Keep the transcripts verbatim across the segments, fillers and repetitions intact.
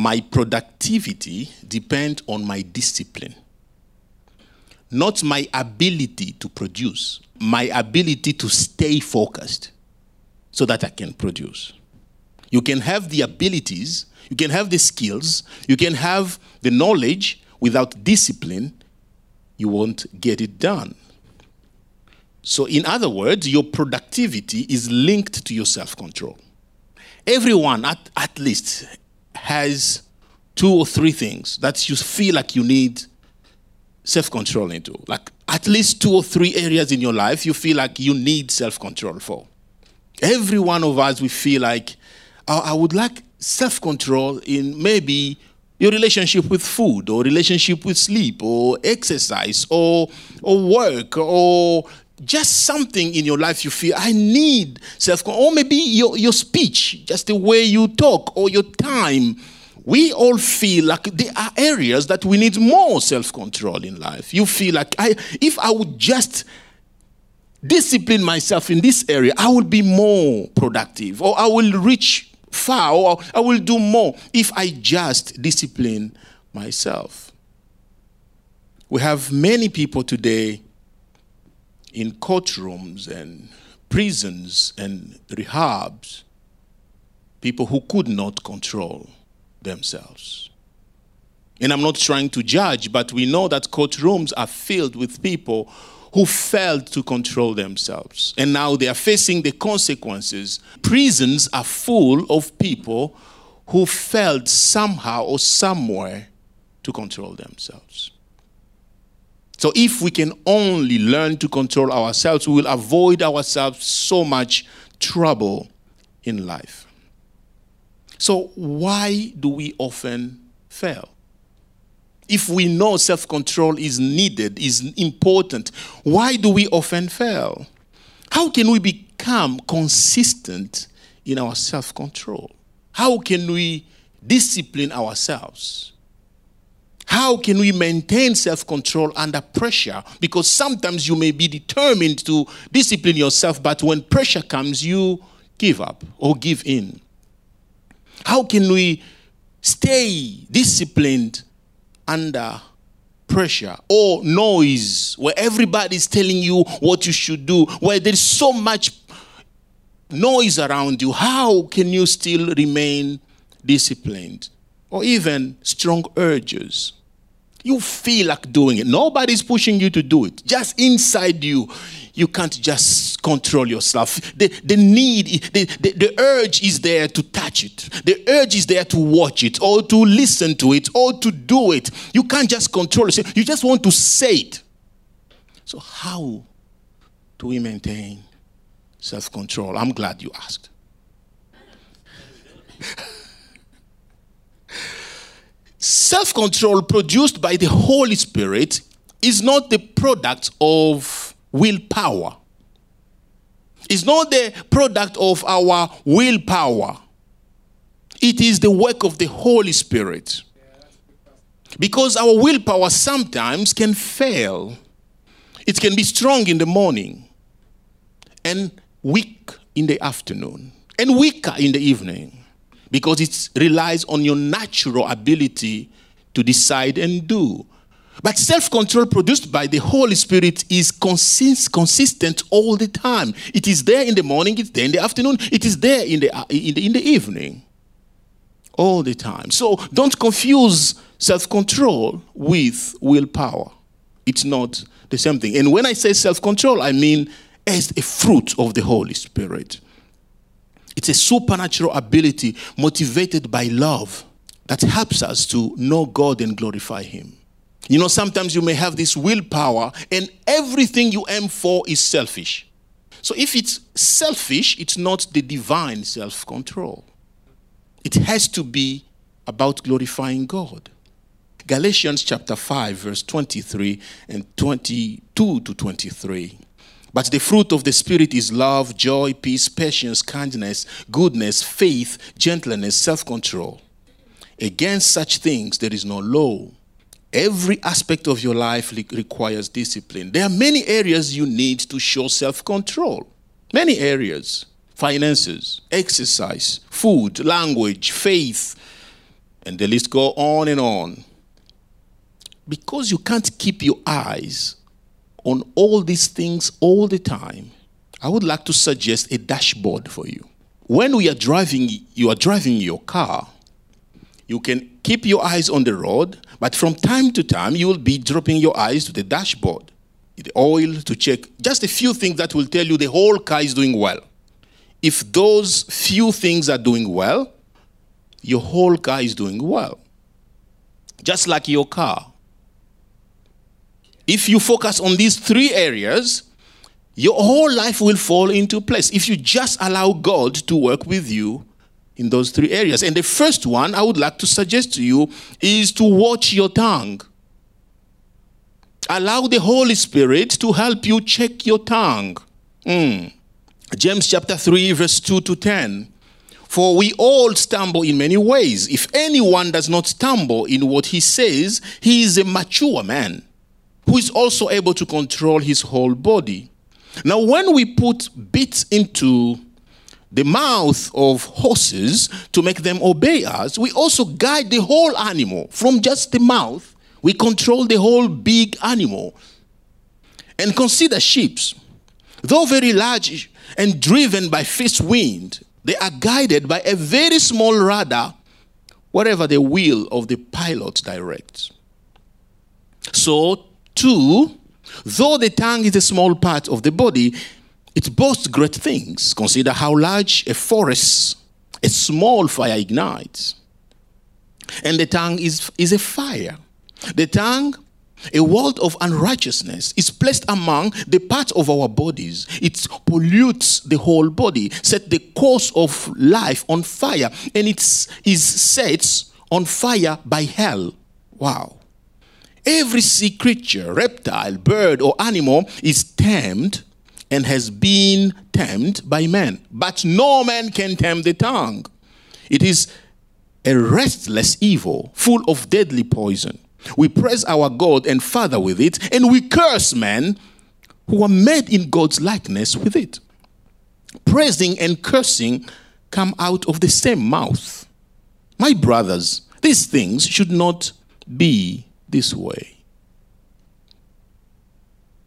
my productivity depends on my discipline, not my ability to produce, my ability to stay focused so that I can produce. You can have the abilities, you can have the skills, you can have the knowledge. Without discipline, you won't get it done. So in other words, your productivity is linked to your self-control. Everyone, at, at least, has two or three things that you feel like you need self-control into. Like at least two or three areas in your life you feel like you need self-control for. Every one of us, we feel like, oh, I would like self-control in maybe your relationship with food, or relationship with sleep, or exercise, or, or work, or just something in your life you feel, I need self-control. Or maybe your, your speech, just the way you talk, or your time. We all feel like there are areas that we need more self-control in life. You feel like, I, if I would just discipline myself in this area, I would be more productive, or I will reach far, or I will do more if I just discipline myself. We have many people today in courtrooms and prisons and rehabs, people who could not control themselves. And I'm not trying to judge, but we know that courtrooms are filled with people who failed to control themselves. And now they are facing the consequences. Prisons are full of people who failed somehow or somewhere to control themselves. So if we can only learn to control ourselves, we will avoid ourselves so much trouble in life. So why do we often fail? If we know self-control is needed, is important, why do we often fail? How can we become consistent in our self-control? How can we discipline ourselves? How can we maintain self-control under pressure? Because sometimes you may be determined to discipline yourself, but when pressure comes, you give up or give in. How can we stay disciplined under pressure or noise, where everybody's telling you what you should do, where there's so much noise around you? How can you still remain disciplined? Or even strong urges. You feel like doing it. Nobody's pushing you to do it. Just inside you, you can't just control yourself. The, the need, the, the, the urge is there to touch it. The urge is there to watch it, or to listen to it, or to do it. You can't just control yourself. You just want to say it. So how do we maintain self-control? I'm glad you asked. Self-control produced by the Holy Spirit is not the product of willpower. It's not the product of our willpower. It is the work of the Holy Spirit. Because our willpower sometimes can fail. It can be strong in the morning and weak in the afternoon and weaker in the evening. Because it relies on your natural ability to decide and do. But self-control produced by the Holy Spirit is consist consistent all the time. It is there in the morning, it's there in the afternoon, it is there in the, in the, in the evening. All the time. So don't confuse self-control with willpower. It's not the same thing. And when I say self-control, I mean as a fruit of the Holy Spirit. It's a supernatural ability motivated by love that helps us to know God and glorify Him. You know, sometimes you may have this willpower and everything you aim for is selfish. So if it's selfish, it's not the divine self-control. It has to be about glorifying God. Galatians chapter five, verse twenty-three and twenty-two to twenty-three. But the fruit of the Spirit is love, joy, peace, patience, kindness, goodness, faith, gentleness, self-control. Against such things there is no law. Every aspect of your life requires discipline. There are many areas you need to show self-control. Many areas. Finances, exercise, food, language, faith, And the list goes on and on. Because you can't keep your eyes on all these things all the time, I would like to suggest a dashboard for you. When we are driving, you are driving your car, you can keep your eyes on the road, but from time to time, you will be dropping your eyes to the dashboard, the oil to check, just a few things that will tell you the whole car is doing well. If those few things are doing well, your whole car is doing well. Just like your car. If you focus on these three areas, your whole life will fall into place if you just allow God to work with you in those three areas. And the first one I would like to suggest to you is to watch your tongue. Allow the Holy Spirit to help you check your tongue. Mm. James chapter three, verse two to ten. For we all stumble in many ways. If anyone does not stumble in what he says, he is a mature man who is also able to control his whole body. Now, when we put bits into the mouth of horses to make them obey us, we also guide the whole animal from just the mouth. We control the whole big animal. And consider sheep. Though very large and driven by fierce wind, they are guided by a very small rudder, wherever the will of the pilot directs. So, too, though the tongue is a small part of the body, it boasts great things. Consider how large a forest a small fire ignites. And the tongue is, is a fire. The tongue, a world of unrighteousness, is placed among the parts of our bodies. It pollutes the whole body, sets the course of life on fire, and it is set on fire by hell. Wow. Every sea creature, reptile, bird, or animal is tamed and has been tamed by man. But no man can tame the tongue. It is a restless evil, full of deadly poison. We praise our God and Father with it, and we curse men who are made in God's likeness with it. Praising and cursing come out of the same mouth. My brothers, these things should not be this way.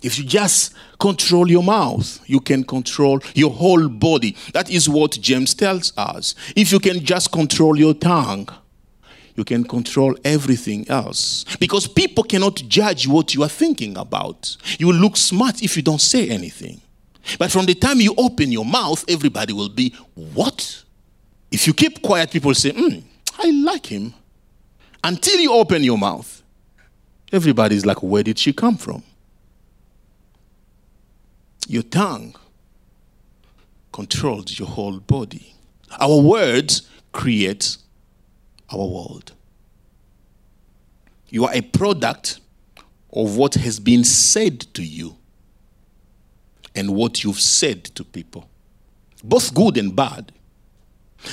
If you just control your mouth, you can control your whole body. That is what James tells us. If you can just control your tongue, you can control everything else. Because people cannot judge what you are thinking about. You will look smart if you don't say anything. But from the time you open your mouth, everybody will be, what? If you keep quiet, people say, hmm, I like him. Until you open your mouth, everybody's like, where did she come from? Your tongue controls your whole body. Our words create our world. You are a product of what has been said to you and what you've said to people, both good and bad.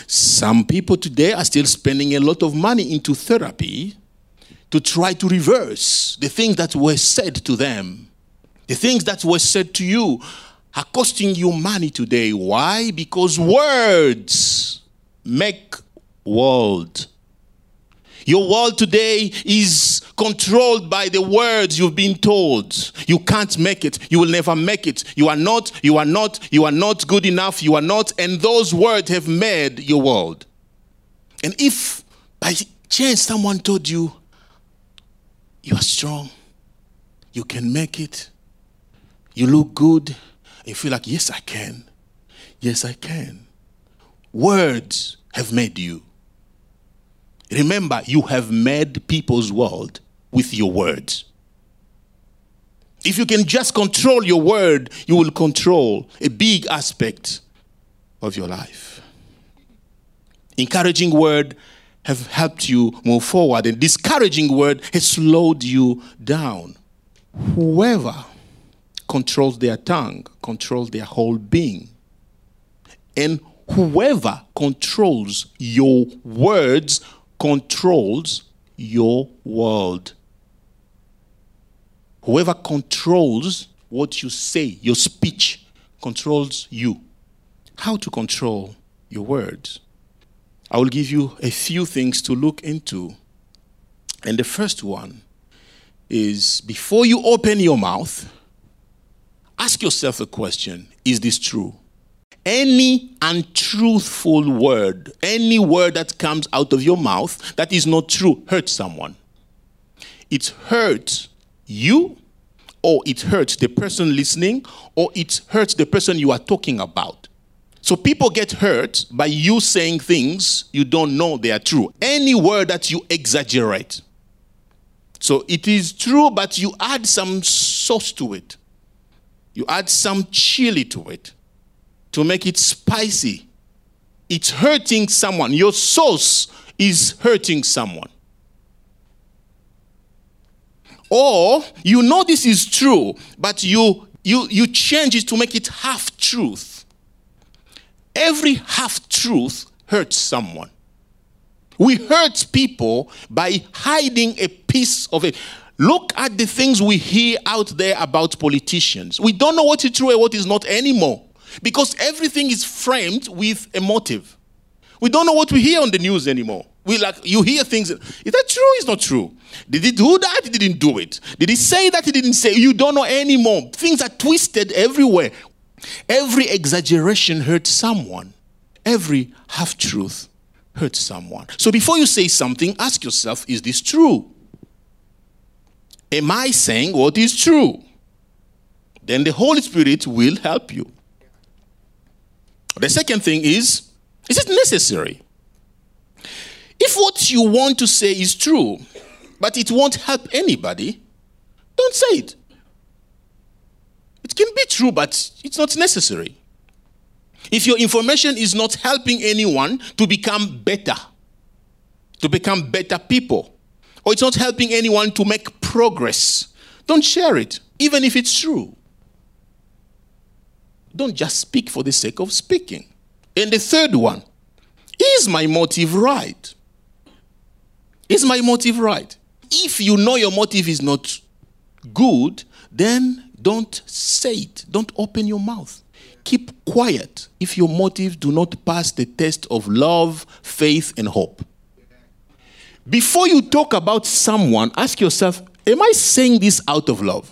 Some people today are still spending a lot of money into therapy to try to reverse the things that were said to them. The things that were said to you are costing you money today. Why? Because words make world. Your world today is controlled by the words you've been told. You can't make it. You will never make it. You are not, you are not, you are not good enough. You are not. And those words have made your world. And if by chance someone told you, you are strong, you can make it, you look good, you feel like, yes, I can. Yes, I can. Words have made you. Remember, you have made people's world with your words. If you can just control your word, you will control a big aspect of your life. Encouraging word have helped you move forward, and discouraging word has slowed you down. Whoever controls their tongue controls their whole being. And whoever controls your words controls your world. Whoever controls what you say, your speech, controls you. How to control your words? I will give you a few things to look into. And the first one is, before you open your mouth, ask yourself a question. Is this true? Any untruthful word, any word that comes out of your mouth that is not true, hurts someone. It hurts you, or it hurts the person listening, or it hurts the person you are talking about. So people get hurt by you saying things you don't know they are true. Any word that you exaggerate. So it is true, but you add some sauce to it. You add some chili to it to make it spicy. It's hurting someone. Your sauce is hurting someone. Or you know this is true, but you, you, you change it to make it half-truth. Every half-truth hurts someone. We hurt people by hiding a piece of it. Look at the things we hear out there about politicians. We don't know what is true and what is not anymore, because everything is framed with a motive. We don't know what we hear on the news anymore. We like, you hear things, is that true? It's not true. Did he do that? He didn't do it. Did he say that? He didn't say. You don't know anymore. Things are twisted everywhere. Every exaggeration hurts someone. Every half-truth hurts someone. So before you say something, ask yourself, is this true? Am I saying what is true? Then the Holy Spirit will help you. The second thing is, is it necessary? If what you want to say is true, but it won't help anybody, don't say it. It can be true, but it's not necessary. If your information is not helping anyone to become better, to become better people, or it's not helping anyone to make progress, don't share it, even if it's true. Don't just speak for the sake of speaking. And the third one, is my motive right? Is my motive right? If you know your motive is not good, then don't say it. Don't open your mouth. Keep quiet if your motives do not pass the test of love, faith, and hope. Before you talk about someone, ask yourself, am I saying this out of love?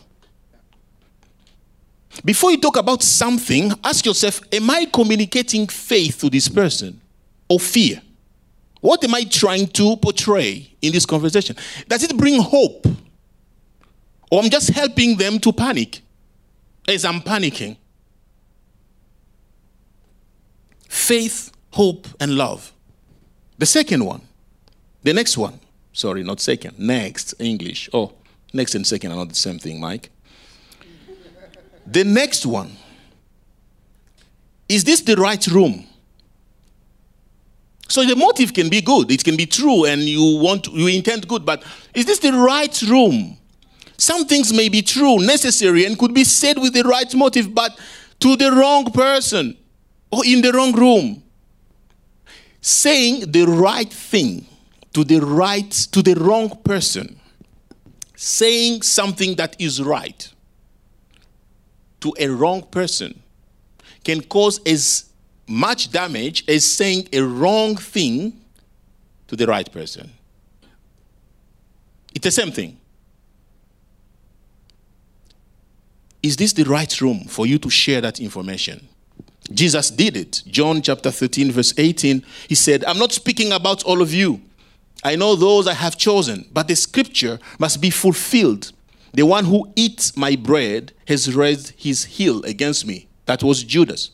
Before you talk about something, ask yourself, am I communicating faith to this person or fear? What am I trying to portray in this conversation? Does it bring hope? Or I'm just helping them to panic as I'm panicking? Faith, hope, and love. The second one, the next one, sorry, not second, next, English. Oh, next and second are not the same thing, Mike. The next one, is this the right room? So the motive can be good, it can be true, and you want, you intend good, but is this the right room? Some things may be true, necessary, and could be said with the right motive, but to the wrong person or in the wrong room. Saying the right thing to the right, to the wrong person, saying something that is right to a wrong person can cause as much damage as saying a wrong thing to the right person. It's the same thing. Is this the right room for you to share that information? Jesus did it. John chapter thirteen, verse eighteen, he said, I'm not speaking about all of you. I know those I have chosen, but the scripture must be fulfilled. The one who eats my bread has raised his heel against me. That was Judas.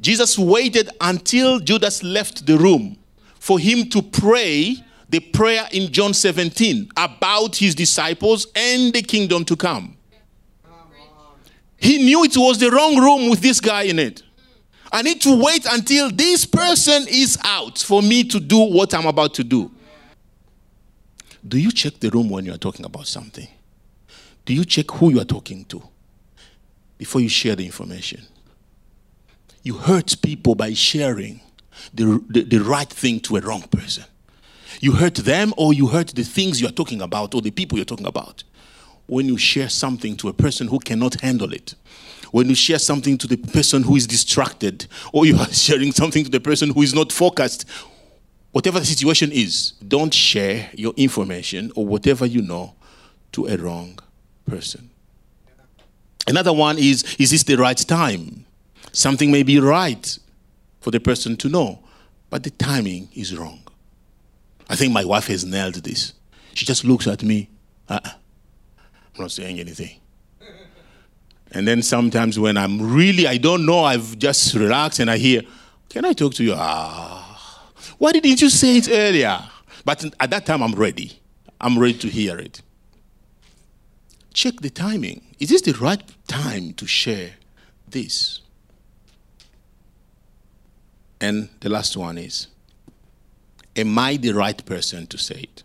Jesus waited until Judas left the room for him to pray the prayer in John seventeen about his disciples and the kingdom to come. He knew it was the wrong room with this guy in it. I need to wait until this person is out for me to do what I'm about to do. Do you check the room when you are talking about something? Do you check who you are talking to before you share the information? You hurt people by sharing the, the, the right thing to a wrong person. You hurt them, or you hurt the things you are talking about or the people you're talking about. When you share something to a person who cannot handle it, when you share something to the person who is distracted, or you are sharing something to the person who is not focused, whatever the situation is, don't share your information or whatever you know to a wrong person. Another one is, is this the right time? Something may be right for the person to know, but the timing is wrong. I think my wife has nailed this. She just looks at me. Uh-uh. I'm not saying anything. And then sometimes when I'm really, I don't know, I've just relaxed and I hear, can I talk to you? Ah, why didn't you say it earlier? But at that time, I'm ready. I'm ready to hear it. Check the timing. Is this the right time to share this? And the last one is, am I the right person to say it?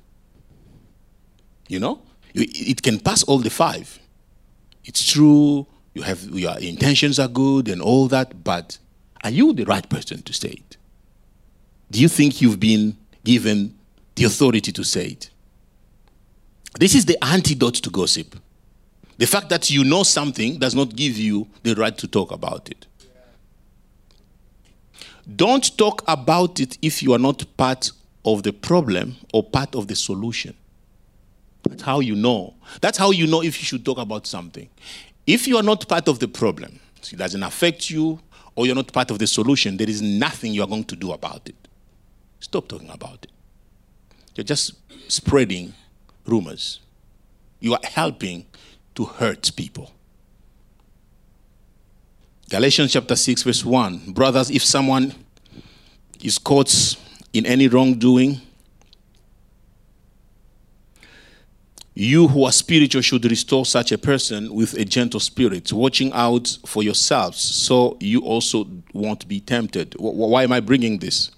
You know, it can pass all the five. It's true, you have, your intentions are good and all that, but are you the right person to say it? Do you think you've been given the authority to say it? This is the antidote to gossip. The fact that you know something does not give you the right to talk about it. Don't talk about it if you are not part of the problem or part of the solution. That's how you know. That's how you know if you should talk about something. If you are not part of the problem, it doesn't affect you, or you're not part of the solution, there is nothing you are going to do about it. Stop talking about it. You're just spreading rumors. You are helping to hurt people. Galatians chapter six, verse one. Brothers, if someone is caught in any wrongdoing, you who are spiritual should restore such a person with a gentle spirit, watching out for yourselves, so you also won't be tempted. Why am I bringing this?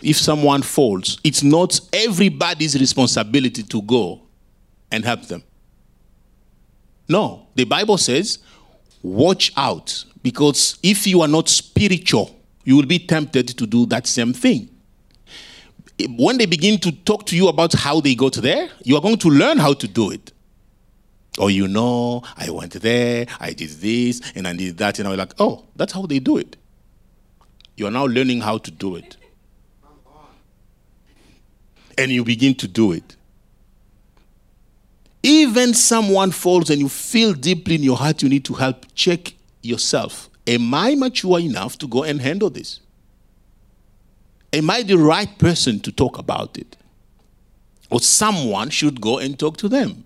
If someone falls, it's not everybody's responsibility to go and help them. No, the Bible says, watch out, because if you are not spiritual, you will be tempted to do that same thing. When they begin to talk to you about how they got there, you are going to learn how to do it. Or you know, I went there, I did this, and I did that, and I was like, oh, that's how they do it. You are now learning how to do it. And you begin to do it. Even someone falls and you feel deeply in your heart you need to help, check yourself. Am I mature enough to go and handle this? Am I the right person to talk about it? Or someone should go and talk to them.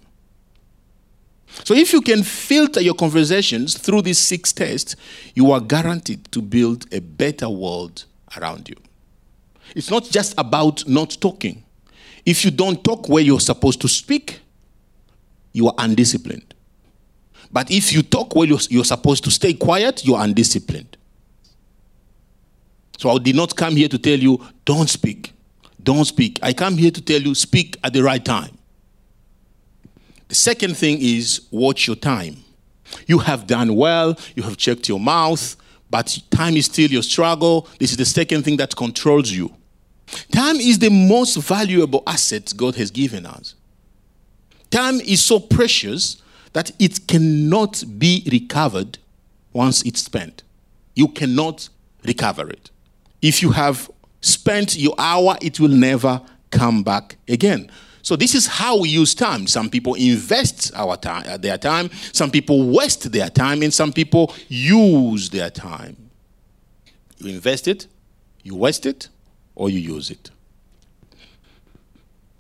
So if you can filter your conversations through these six tests, you are guaranteed to build a better world around you. It's not just about not talking. If you don't talk where you're supposed to speak, you are undisciplined. But if you talk where you're supposed to stay quiet, you're undisciplined. So I did not come here to tell you, don't speak, don't speak. I come here to tell you, speak at the right time. The second thing is, watch your time. You have done well, you have checked your mouth, but time is still your struggle. This is the second thing that controls you. Time is the most valuable asset God has given us. Time is so precious that it cannot be recovered once it's spent. You cannot recover it. If you have spent your hour, it will never come back again. So this is how we use time. Some people invest our time, their time. Some people waste their time. And some people use their time. You invest it, you waste it, or you use it.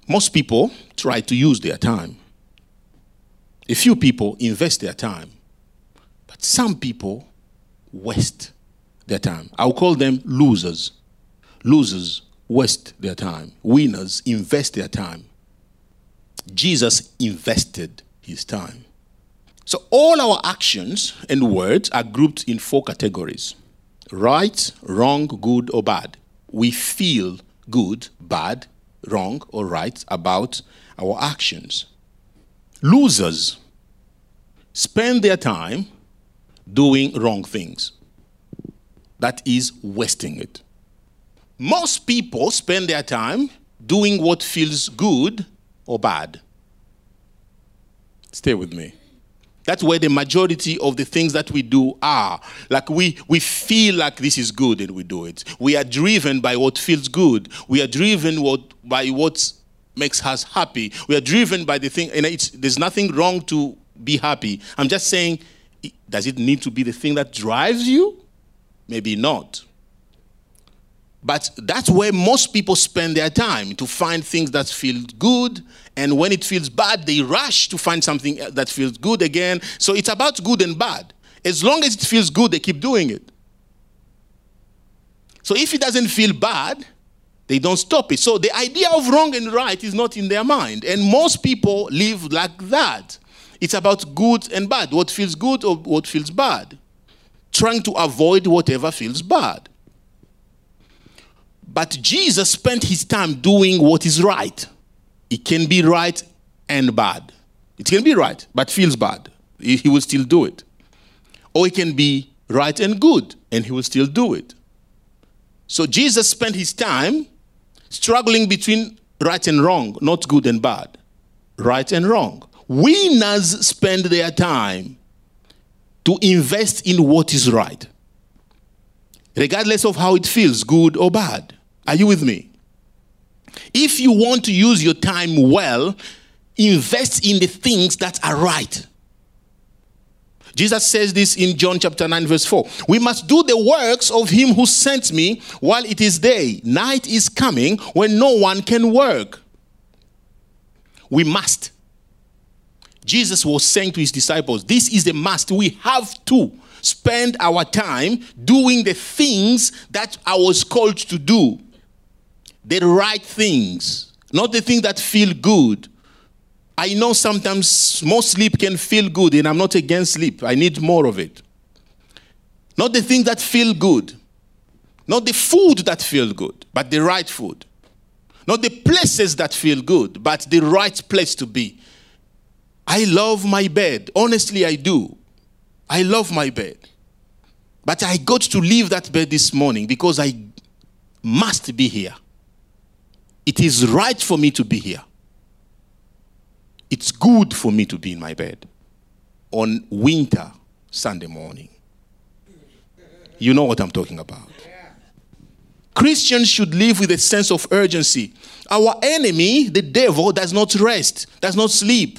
Most people try to use their time. A few people invest their time. But some people waste their time. I'll call them losers. Losers waste their time. Winners invest their time. Jesus invested his time. So all our actions and words are grouped in four categories. Right, wrong, good, or bad. We feel good, bad, wrong, or right about our actions. Losers spend their time doing wrong things. That is wasting it. Most people spend their time doing what feels good or bad. Stay with me. That's where the majority of the things that we do are. Like we, we feel like this is good and we do it. We are driven by what feels good. We are driven what, by what makes us happy. We are driven by the thing, and it's, there's nothing wrong to be happy. I'm just saying, does it need to be the thing that drives you? Maybe not. But that's where most people spend their time, to find things that feel good. And when it feels bad, they rush to find something that feels good again. So it's about good and bad. As long as it feels good, they keep doing it. So if it doesn't feel bad, they don't stop it. So the idea of wrong and right is not in their mind. And most people live like that. It's about good and bad, what feels good or what feels bad. Trying to avoid whatever feels bad. But Jesus spent his time doing what is right. It can be right and bad. It can be right, but feels bad. He will still do it. Or it can be right and good, and he will still do it. So Jesus spent his time struggling between right and wrong, not good and bad. Right and wrong. Winners spend their time to invest in what is right, regardless of how it feels, good or bad. Are you with me? If you want to use your time well, invest in the things that are right. Jesus says this in John chapter nine, verse four. We must do the works of him who sent me while it is day. Night is coming when no one can work. We must. Jesus was saying to his disciples, this is a must. We have to spend our time doing the things that I was called to do. The right things, not the things that feel good. I know sometimes more sleep can feel good, and I'm not against sleep. I need more of it. Not the things that feel good. Not the food that feel good, but the right food. Not the places that feel good, but the right place to be. I love my bed. Honestly, I do. I love my bed. But I got to leave that bed this morning because I must be here. It is right for me to be here. It's good for me to be in my bed on winter Sunday morning. You know what I'm talking about. Yeah. Christians should live with a sense of urgency. Our enemy, the devil, does not rest, does not sleep.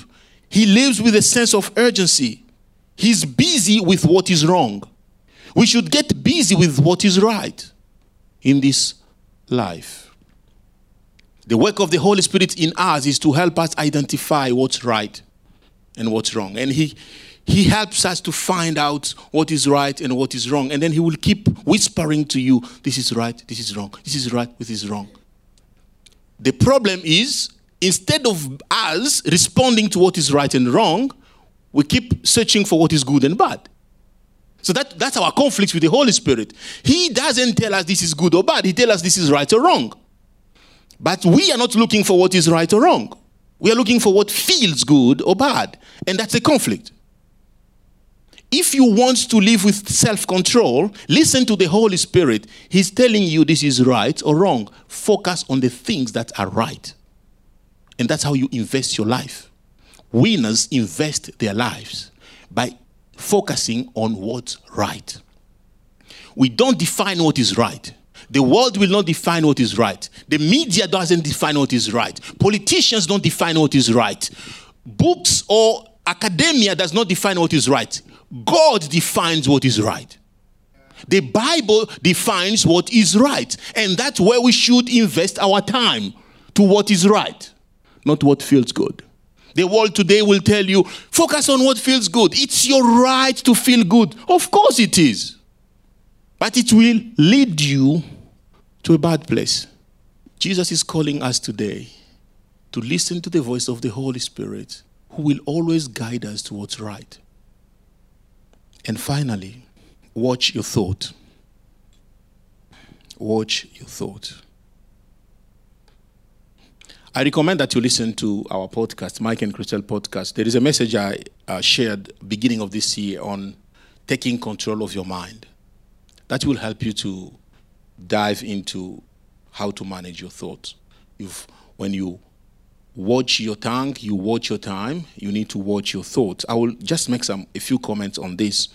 He lives with a sense of urgency. He's busy with what is wrong. We should get busy with what is right in this life. The work of the Holy Spirit in us is to help us identify what's right and what's wrong. And he, he helps us to find out what is right and what is wrong. And then he will keep whispering to you, this is right, this is wrong, this is right, this is wrong. The problem is, instead of us responding to what is right and wrong, we keep searching for what is good and bad. So that, that's our conflict with the Holy Spirit. He doesn't tell us this is good or bad. He tells us this is right or wrong. But we are not looking for what is right or wrong. We are looking for what feels good or bad. And that's a conflict. If you want to live with self-control, listen to the Holy Spirit. He's telling you this is right or wrong. Focus on the things that are right. And that's how you invest your life. Winners invest their lives by focusing on what's right. We don't define what is right. The world will not define what is right. The media doesn't define what is right. Politicians don't define what is right. Books or academia does not define what is right. God defines what is right. The Bible defines what is right. And that's where we should invest our time, to what is right, not what feels good. The world today will tell you, focus on what feels good. It's your right to feel good. Of course it is. But it will lead you to a bad place. Jesus is calling us today to listen to the voice of the Holy Spirit, who will always guide us to what's right. And finally, watch your thought. Watch your thought. I recommend that you listen to our podcast, Mike and Crystal podcast. There is a message I uh, shared beginning of this year on taking control of your mind. That will help you to dive into how to manage your thoughts. If, when you watch your tongue, you watch your time, you need to watch your thoughts. I will just make some a few comments on this.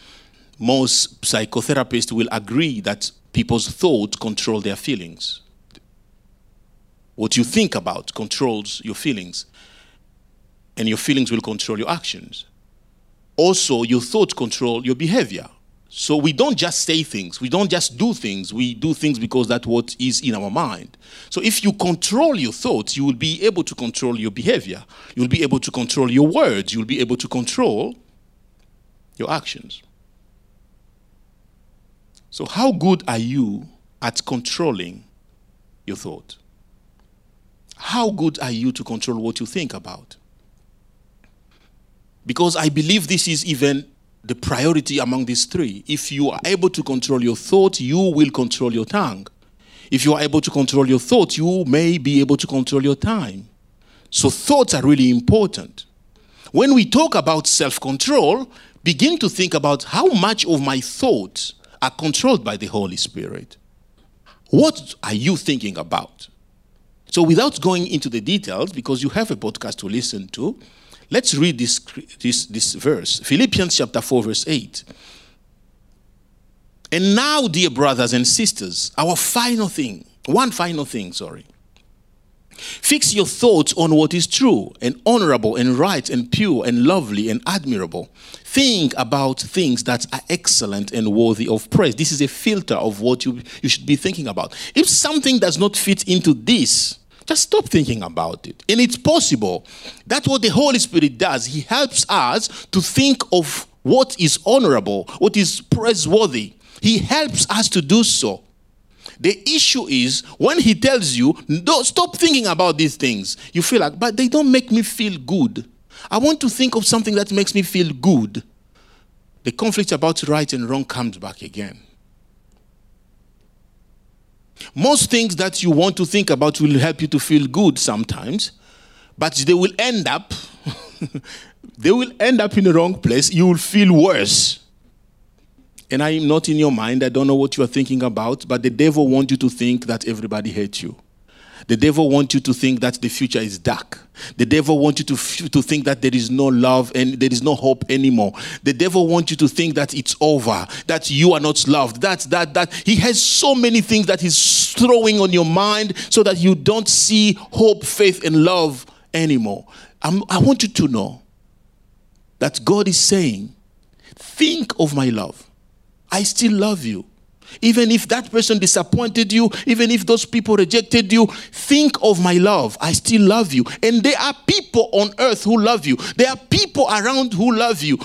Most psychotherapists will agree that people's thoughts control their feelings. What you think about controls your feelings, and your feelings will control your actions. Also, your thoughts control your behavior. So we don't just say things, we don't just do things, we do things because that's what is in our mind. So if you control your thoughts, you will be able to control your behavior, you'll be able to control your words, you'll be able to control your actions. So how good are you at controlling your thought? How good are you to control what you think about? Because I believe this is even the priority among these three. If you are able to control your thought, you will control your tongue. If you are able to control your thought, you may be able to control your time. So thoughts are really important. When we talk about self-control, begin to think about how much of my thoughts are controlled by the Holy Spirit. What are you thinking about? So without going into the details, because you have a podcast to listen to, let's read this, this, this verse, Philippians chapter four, verse eight. And now, dear brothers and sisters, our final thing, one final thing, sorry. Fix your thoughts on what is true and honorable and right and pure and lovely and admirable. Think about things that are excellent and worthy of praise. This is a filter of what you, you should be thinking about. If something does not fit into this, just stop thinking about it. And it's possible. That's what the Holy Spirit does. He helps us to think of what is honorable, what is praiseworthy. He helps us to do so. The issue is when he tells you, don't stop thinking about these things, you feel like, but they don't make me feel good. I want to think of something that makes me feel good. The conflict about right and wrong comes back again. Most things that you want to think about will help you to feel good sometimes, but they will end up, they will end up in the wrong place. You will feel worse. And I am not in your mind. I don't know what you are thinking about, but the devil wants you to think that everybody hates you. The devil wants you to think that the future is dark. The devil wants you to, to think that there is no love and there is no hope anymore. The devil wants you to think that it's over, that you are not loved, that, that, that. He has so many things that he's throwing on your mind so that you don't see hope, faith, and love anymore. I'm, I want you to know that God is saying, think of my love. I still love you. Even if that person disappointed you, even if those people rejected you, think of my love. I still love you. And there are people on earth who love you. There are people around who love you.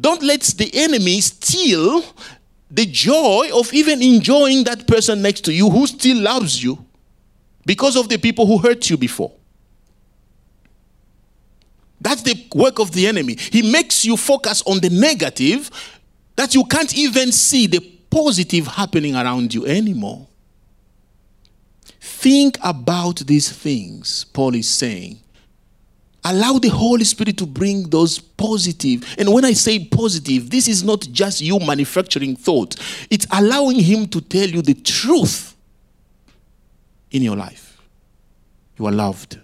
Don't let the enemy steal the joy of even enjoying that person next to you who still loves you because of the people who hurt you before. That's the work of the enemy. He makes you focus on the negative that you can't even see the positive happening around you anymore. Think about these things, Paul is saying. Allow the Holy Spirit to bring those positive. And when I say positive, this is not just you manufacturing thought. It's allowing him to tell you the truth in your life. You are loved.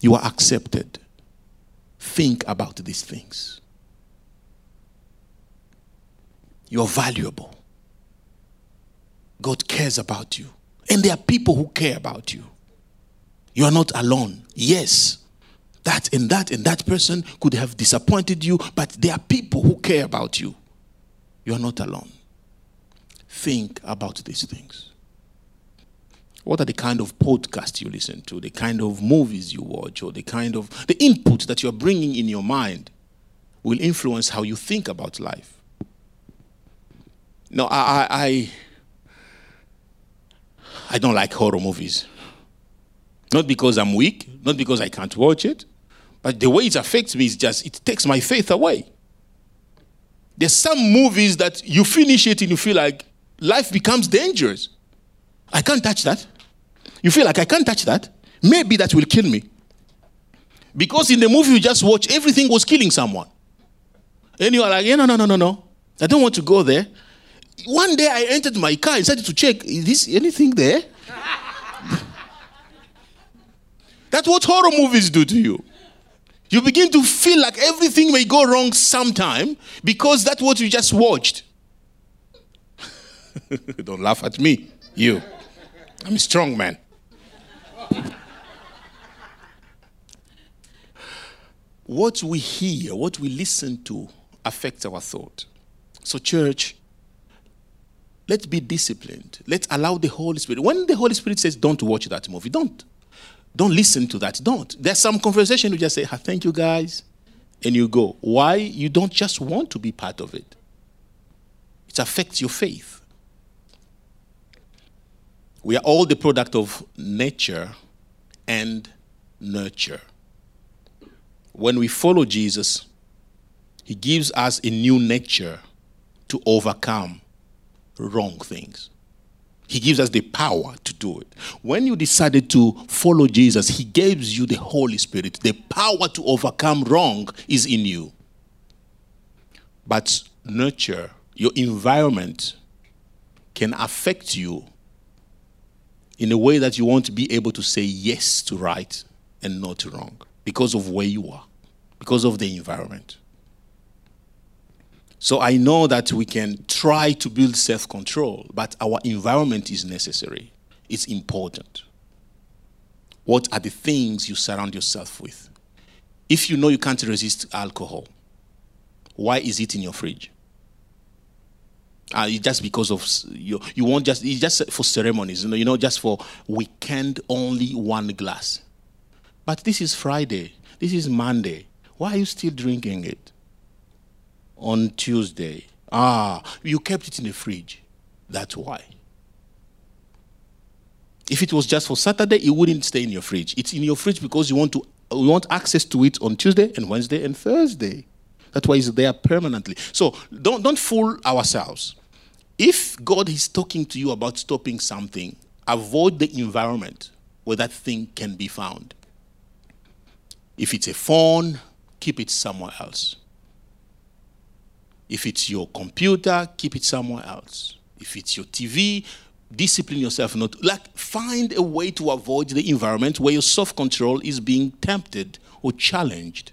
You are accepted. Think about these things. You're valuable. God cares about you. And there are people who care about you. You are not alone. Yes, that and that and that person could have disappointed you, but there are people who care about you. You are not alone. Think about these things. What are the kind of podcasts you listen to, the kind of movies you watch, or the kind of the input that you are bringing in your mind will influence how you think about life. No, I, I I don't like horror movies. Not because I'm weak, not because I can't watch it, but the way it affects me is just, it takes my faith away. There's some movies that you finish it and you feel like life becomes dangerous. I can't touch that. You feel like I can't touch that. Maybe that will kill me. Because in the movie you just watch, everything was killing someone. And you are like, yeah, no, no, no, no, no. I don't want to go there. One day I entered my car and started to check, is this anything there? That's what horror movies do to you. You begin to feel like everything may go wrong sometime because that's what you just watched. Don't laugh at me, you. I'm a strong man. What we hear, what we listen to affects our thought. So church, let's be disciplined. Let's allow the Holy Spirit. When the Holy Spirit says, don't watch that movie, don't. Don't listen to that, don't. There's some conversation you just say, ah, thank you guys, and you go. Why? You don't just want to be part of it. It affects your faith. We are all the product of nature and nurture. When we follow Jesus, he gives us a new nature to overcome wrong things. He gives us the power to do it. When you decided to follow Jesus, he gives you the Holy Spirit. The power to overcome wrong is in you. But nurture, your environment, can affect you in a way that you won't be able to say yes to right and no to wrong because of where you are, because of the environment. So I know that we can try to build self-control, but our environment is necessary. It's important. What are the things you surround yourself with? If you know you can't resist alcohol, why is it in your fridge? Uh, it's just because of you. You won't just. It's just for ceremonies. You know, you know, just for weekend only one glass. But this is Friday. This is Monday. Why are you still drinking it? On Tuesday. Ah, you kept it in the fridge. That's why. If it was just for Saturday, it wouldn't stay in your fridge. It's in your fridge because you want to you want access to it on Tuesday and Wednesday and Thursday. That's why it's there permanently. So don't don't fool ourselves. If God is talking to you about stopping something, avoid the environment where that thing can be found. If it's a phone, keep it somewhere else. If it's your computer, keep it somewhere else. If it's your T V, discipline yourself. Not like find a way to avoid the environment where your self-control is being tempted or challenged.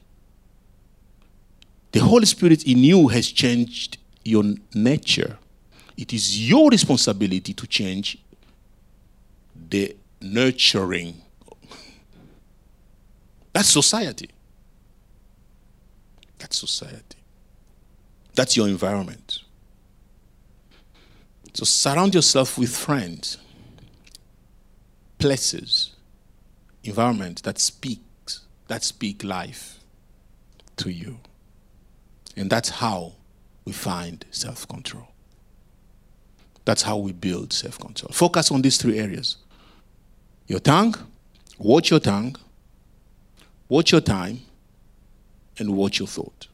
The Holy Spirit in you has changed your nature. It is your responsibility to change the nurturing. That's society. That's society. That's your environment. So surround yourself with friends, places, environment that speaks, that speak life to you. And that's how we find self-control. That's how we build self-control. Focus on these three areas. Your tongue, watch your tongue, watch your time, and watch your thought.